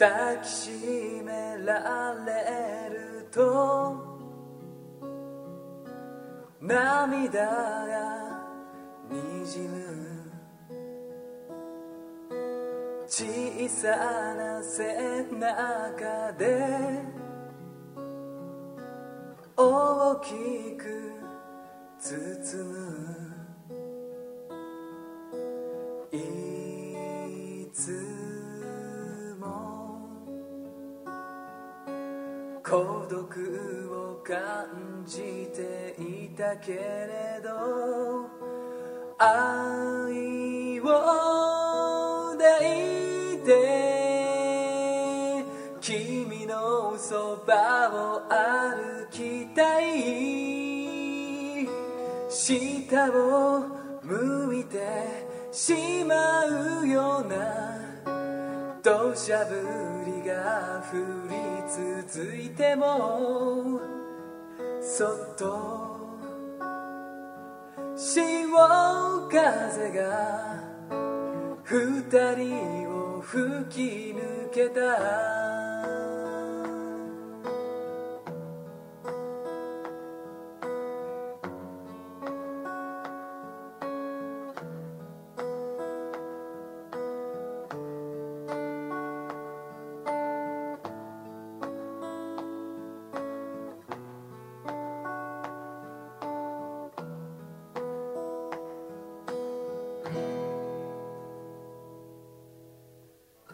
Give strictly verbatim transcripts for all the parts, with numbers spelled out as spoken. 抱きしめられると涙がにじむ。小さな背中で大きく包む。いつも孤独を感じていたけれど、愛を抱い君のそばを歩きたい。下を向いてしまうような土砂降りが降り続いても、そっと潮風が二人を吹き抜けた。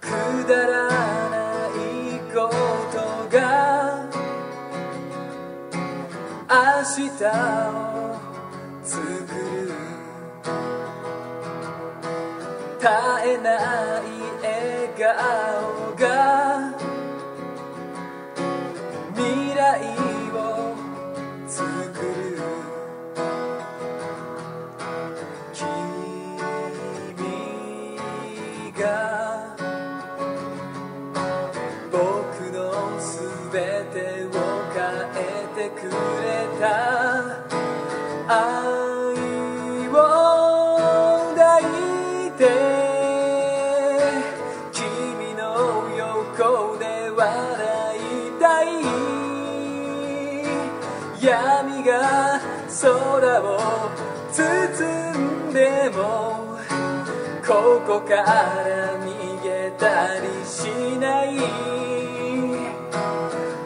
くだらないことが明日を作る。絶えない笑顔が未来を作る。君が全てを変えてくれた。愛を抱いて君の横で笑いたい。闇が空を包んでもここから逃げたりしない。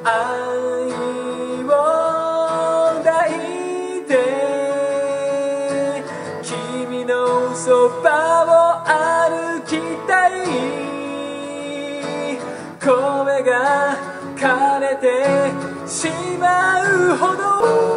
愛を抱いて君のそばを歩きたい。声が枯れてしまうほど